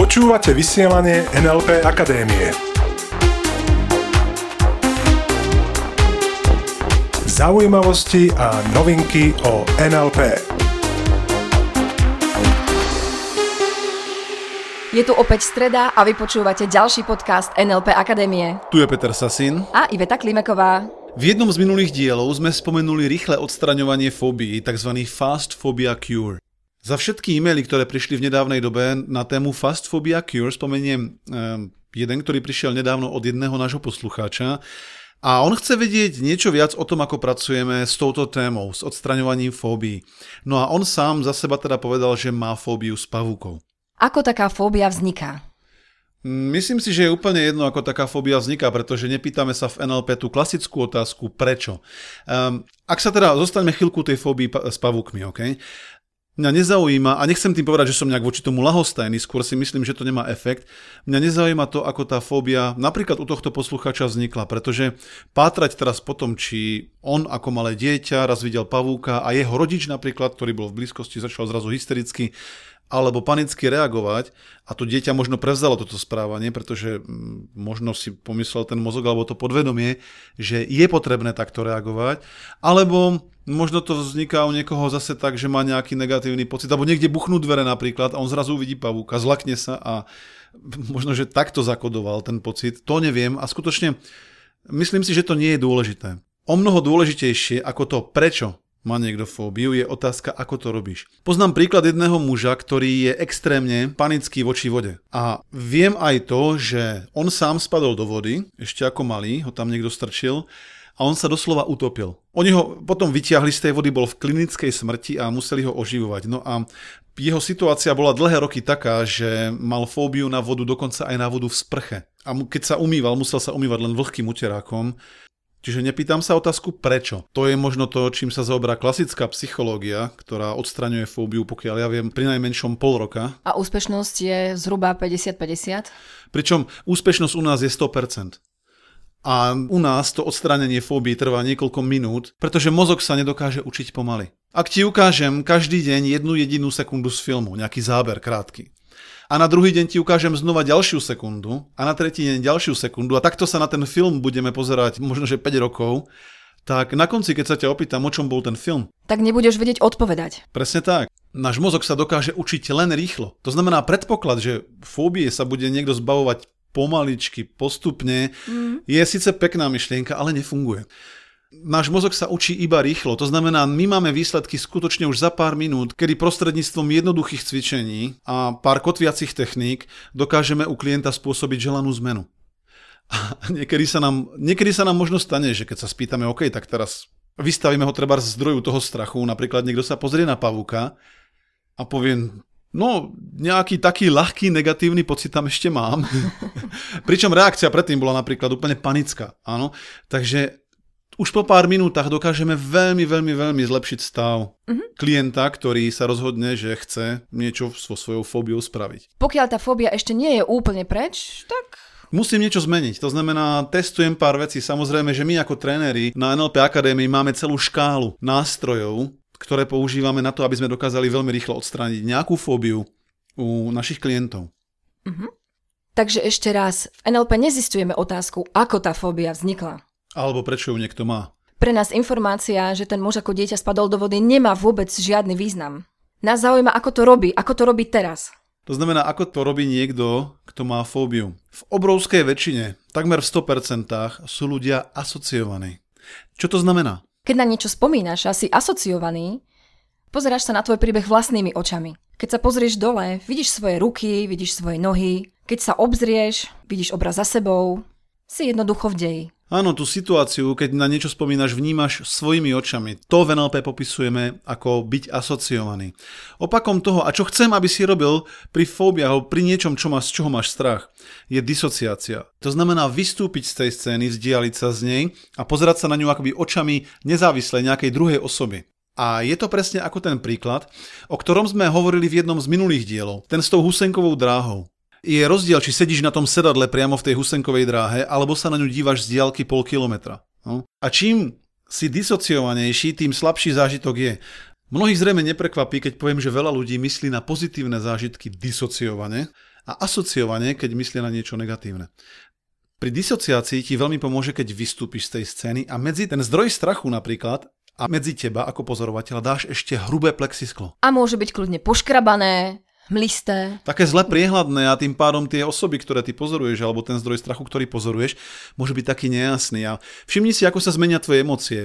Počúvate vysielanie NLP Akadémie. Zaujímavosti a novinky o NLP. Je tu opäť streda a vy počúvate ďalší podcast NLP Akadémie. Tu je Peter Sasin a Iveta Klimeková. V jednom z minulých dielov sme spomenuli rýchle odstraňovanie fóbií, tzv. Fast Phobia Cure. Za všetky e-maily, ktoré prišli v nedávnej dobe na tému Fast Phobia Cure, spomeniem jeden, ktorý prišiel nedávno od jedného nášho poslucháča. A on chce vedieť niečo viac o tom, ako pracujeme s touto témou, s odstraňovaním fóbií. No a on sám za seba teda povedal, že má fóbiu z pavúkov. Ako taká fóbia vzniká? Myslím si, že je úplne jedno, ako taká fóbia vzniká, pretože nepýtame sa v NLP tú klasickú otázku prečo. Ak sa teda zostaňme chvíľku tej fóbii s pavúkmi, OK? Mňa nezaujíma, a nechcem tým povedať, že som nejak voči tomu lahostajný, skôr si myslím, že to nemá efekt. Mňa nezaujíma to, ako tá fóbia napríklad u tohto posluchača vznikla, pretože pátrať teraz po tom, či on ako malé dieťa raz videl pavúka a jeho rodič napríklad, ktorý bol v blízkosti, začal zrazu hystericky alebo panicky reagovať a to dieťa možno prevzalo toto správanie, pretože možno si pomyslel ten mozog alebo to podvedomie, že je potrebné takto reagovať, alebo možno to vzniká u niekoho zase tak, že má nejaký negatívny pocit, alebo niekde buchnú dvere napríklad a on zrazu uvidí pavúka, zlakne sa a možno, že takto zakodoval ten pocit, to neviem a skutočne myslím si, že to nie je dôležité. O mnoho dôležitejšie ako to prečo má niekto fóbiu je otázka, ako to robíš. Poznám príklad jedného muža, ktorý je extrémne panický voči vode. A viem aj to, že on sám spadol do vody, ešte ako malý, ho tam niekto strčil, a on sa doslova utopil. Oni ho potom vytiahli z tej vody, bol v klinickej smrti a museli ho oživovať. No a jeho situácia bola dlhé roky taká, že mal fóbiu na vodu, dokonca aj na vodu v sprche. A keď sa umýval, musel sa umývať len vlhkým uterákom. Čiže nepýtam sa otázku prečo. To je možno to, čím sa zaoberá klasická psychológia, ktorá odstraňuje fóbiu, pokiaľ ja viem, pri najmenšom pol roka. A úspešnosť je zhruba 50-50? Pričom úspešnosť u nás je 100%. A u nás to odstránenie fóbii trvá niekoľko minút, pretože mozog sa nedokáže učiť pomaly. Ak ti ukážem každý deň jednu jedinú sekundu z filmu, nejaký záber krátky, a na druhý deň ti ukážem znova ďalšiu sekundu a na tretí deň ďalšiu sekundu a takto sa na ten film budeme pozerať možno, že 5 rokov, tak na konci, keď sa ťa opýtam, o čom bol ten film, tak nebudeš vedieť odpovedať. Presne tak. Náš mozog sa dokáže učiť len rýchlo. To znamená predpoklad, že fóbie sa bude niekto zbavovať pomaličky, postupne, je síce pekná myšlienka, ale nefunguje. Náš mozog sa učí iba rýchlo, to znamená, my máme výsledky skutočne už za pár minút, kedy prostredníctvom jednoduchých cvičení a pár kotviacich techník dokážeme u klienta spôsobiť želanú zmenu. A niekedy sa nám možno stane, že keď sa spýtame, OK, tak teraz vystavíme ho treba z zdroju toho strachu, napríklad niekto sa pozrie na pavúka a povie... No, nejaký taký ľahký negatívny pocit tam ešte mám. Pričom reakcia predtým bola napríklad úplne panická, áno. Takže už po pár minútach dokážeme veľmi, veľmi, veľmi zlepšiť stav klienta, ktorý sa rozhodne, že chce niečo so svojou fóbiou spraviť. Pokiaľ tá fóbia ešte nie je úplne preč, tak... Musím niečo zmeniť, to znamená, testujem pár vecí. Samozrejme, že my ako tréneri na NLP Akadémii máme celú škálu nástrojov, ktoré používame na to, aby sme dokázali veľmi rýchlo odstrániť nejakú fóbiu u našich klientov. Takže ešte raz, v NLP nezistujeme otázku, ako tá fóbia vznikla. Alebo prečo ju niekto má. Pre nás informácia, že ten muž ako dieťa spadol do vody, nemá vôbec žiadny význam. Nás zaujíma, ako to robí teraz. To znamená, ako to robí niekto, kto má fóbiu. V obrovskej väčšine, takmer v 100%, sú ľudia asociovaní. Čo to znamená? Keď na niečo spomínaš a si asociovaný, pozeráš sa na tvoj príbeh vlastnými očami. Keď sa pozrieš dole, vidíš svoje ruky, vidíš svoje nohy. Keď sa obzrieš, vidíš obraz za sebou. Si jednoducho v deji. Áno, tú situáciu, keď na niečo spomínaš, vnímaš svojimi očami. To v NLP popisujeme ako byť asociovaný. Opakom toho, a čo chcem, aby si robil pri fóbiách, alebo pri niečom, z čoho máš strach, je disociácia. To znamená vystúpiť z tej scény, vzdialiť sa z nej a pozerať sa na ňu akoby očami nezávisle nejakej druhej osoby. A je to presne ako ten príklad, o ktorom sme hovorili v jednom z minulých dielov, ten s tou husenkovou dráhou. Je rozdiel, či sedíš na tom sedadle priamo v tej husenkovej dráhe, alebo sa na ňu dívaš z diaľky pol kilometra. No? A čím si disociovanejší, tým slabší zážitok je. Mnohých zrejme neprekvapí, keď poviem, že veľa ľudí myslí na pozitívne zážitky disociovane a asociovane, keď myslí na niečo negatívne. Pri disociácii ti veľmi pomôže, keď vystúpiš z tej scény a medzi ten zdroj strachu napríklad a medzi teba ako pozorovateľa dáš ešte hrubé plexisklo. A môže byť kľudne poškrabané, mlisté. Také zle priehľadné a tým pádom tie osoby, ktoré ty pozoruješ, alebo ten zdroj strachu, ktorý pozoruješ, môže byť taký nejasný. A všimni si, ako sa zmenia tvoje emócie.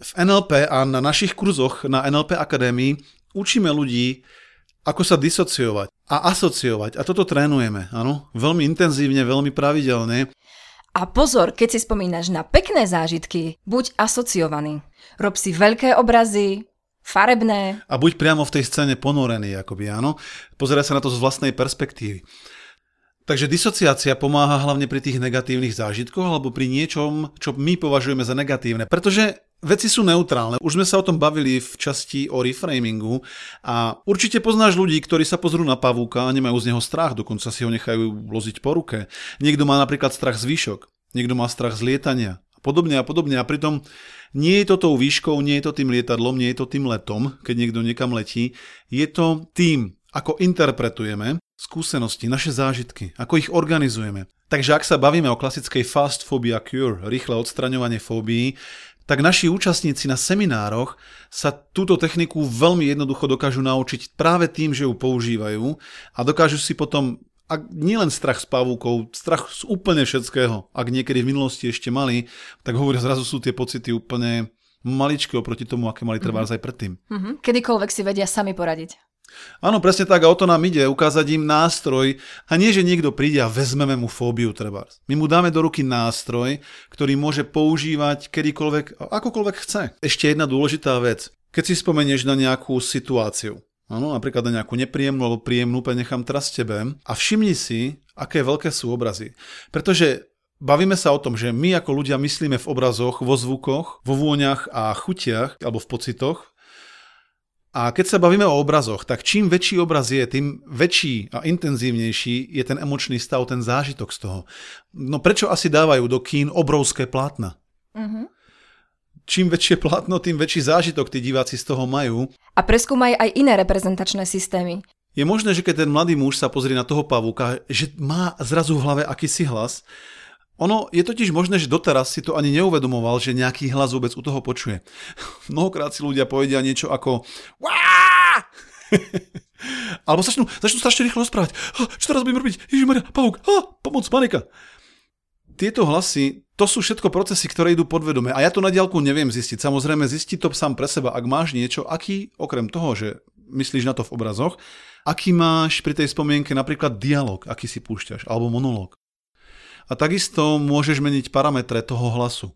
V NLP a na našich kurzoch na NLP Akadémii učíme ľudí, ako sa disociovať a asociovať. A toto trénujeme, áno? Veľmi intenzívne, veľmi pravidelne. A pozor, keď si spomínaš na pekné zážitky, buď asociovaný. Rob si veľké obrazy, farebné. A buď priamo v tej scéne ponorený, akoby, áno. Pozeraj sa na to z vlastnej perspektívy. Takže disociácia pomáha hlavne pri tých negatívnych zážitkoch alebo pri niečom, čo my považujeme za negatívne. Pretože veci sú neutrálne. Už sme sa o tom bavili v časti o reframingu a určite poznáš ľudí, ktorí sa pozrú na pavúka a nemajú z neho strach, dokonca si ho nechajú loziť po ruke. Niekto má napríklad strach z výšok, niekto má strach z lietania. Podobne a podobne. A pritom nie je to tou výškou, nie je to tým lietadlom, nie je to tým letom, keď niekto niekam letí. Je to tým, ako interpretujeme skúsenosti, naše zážitky, ako ich organizujeme. Takže ak sa bavíme o klasickej Fast Phobia Cure, rýchle odstraňovanie fóbií, tak naši účastníci na seminároch sa túto techniku veľmi jednoducho dokážu naučiť práve tým, že ju používajú a dokážu si potom a nielen strach z pavúkov, strach z úplne všetkého, ak niekedy v minulosti ešte mali, tak hovoria, zrazu sú tie pocity úplne maličké oproti tomu, aké mali trebárs aj predtým. Kedykoľvek si vedia sami poradiť. Áno, presne tak, a o to nám ide, ukázať im nástroj a nie, že niekto príde a vezmeme mu fóbiu trebárs. My mu dáme do ruky nástroj, ktorý môže používať kedykoľvek, akokoľvek chce. Ešte jedna dôležitá vec, keď si spomenieš na nejakú situáciu. Áno, napríklad na nejakú nepríjemnú alebo príjemnú, nechám teraz tebe a všimni si, aké veľké sú obrazy. Pretože bavíme sa o tom, že my ako ľudia myslíme v obrazoch, vo zvukoch, vo vôňach a chutiach alebo v pocitoch. A keď sa bavíme o obrazoch, tak čím väčší obraz je, tým väčší a intenzívnejší je ten emočný stav, ten zážitok z toho. No prečo asi dávajú do kín obrovské plátna? Čím väčšie plátno, tým väčší zážitok tí diváci z toho majú. A preskúmaj aj iné reprezentačné systémy. Je možné, že keď ten mladý muž sa pozrie na toho pavúka, že má zrazu v hlave akýsi hlas. Ono je totiž možné, že doteraz si to ani neuvedomoval, že nejaký hlas vôbec u toho počuje. Mnohokrát si ľudia povedia niečo ako alebo začnú strašne rýchlo rozprávať. Čo teraz budem robiť? Ježišmaria, pavúk, pomoc, panika. Tieto hlasy, to sú všetko procesy, ktoré idú podvedome. A ja to na diaľku neviem zistiť. Samozrejme, zisti to sám pre seba, ak máš niečo, aký, okrem toho, že myslíš na to v obrazoch, aký máš pri tej spomienke napríklad dialog, aký si púšťaš, alebo monológ. A takisto môžeš meniť parametre toho hlasu.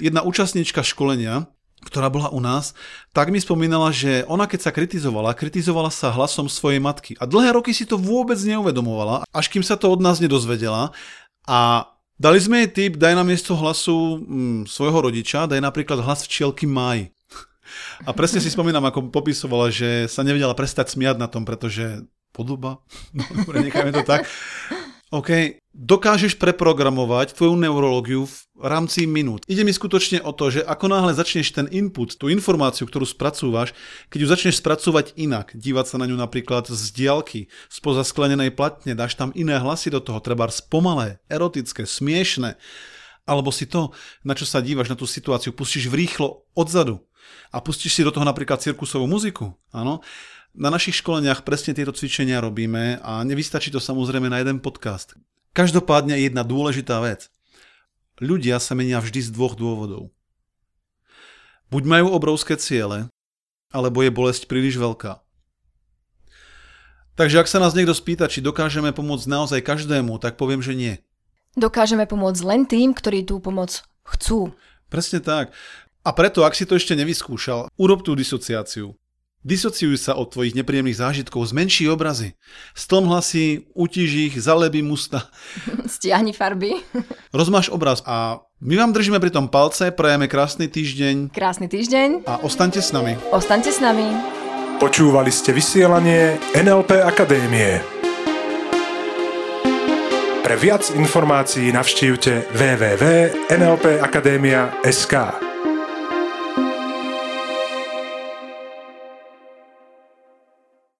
Jedna účastníčka školenia, ktorá bola u nás, tak mi spomínala, že ona keď sa kritizovala sa hlasom svojej matky. A dlhé roky si to vôbec neuvedomovala, až kým sa to od nás nedozvedela a dali sme jej tip, daj na miesto hlasu svojho rodiča, daj napríklad hlas včielky Máj. A presne si spomínam, ako popisovala, že sa nevedela prestať smiať na tom, pretože podoba, no dobre, nechajme to tak. OK, dokážeš preprogramovať tvoju neurológiu v rámci minút. Ide mi skutočne o to, že ako náhle začneš ten input, tú informáciu, ktorú spracúvaš, keď ju začneš spracúvať inak, dívať sa na ňu napríklad z diaľky, spoza sklenenej platne, dáš tam iné hlasy do toho, trebárs pomalé, erotické, smiešne, alebo si to, na čo sa dívaš, na tú situáciu, pustíš v rýchlo odzadu a pustíš si do toho napríklad cirkusovú muziku, áno. Na našich školeniach presne tieto cvičenia robíme a nevystačí to samozrejme na jeden podcast. Každopádne jedna dôležitá vec. Ľudia sa menia vždy z dvoch dôvodov. Buď majú obrovské ciele, alebo je bolesť príliš veľká. Takže ak sa nás niekto spýta, či dokážeme pomôcť naozaj každému, tak poviem, že nie. Dokážeme pomôcť len tým, ktorí tú pomoc chcú. Presne tak. A preto, ak si to ešte nevyskúšal, urob tú disociáciu. Disociuj sa od tvojich nepríjemných zážitkov, zmenší obrazy, stlm hlasy, utiž ich, zalebi musta. Stiahni farby. Rozmáš obraz a my vám držíme pri tom palce, prajeme krásny týždeň. Krásny týždeň. A ostaňte s nami. Ostaňte s nami. Počúvali ste vysielanie NLP Akadémie. Pre viac informácií navštívte www.nlpakademia.sk.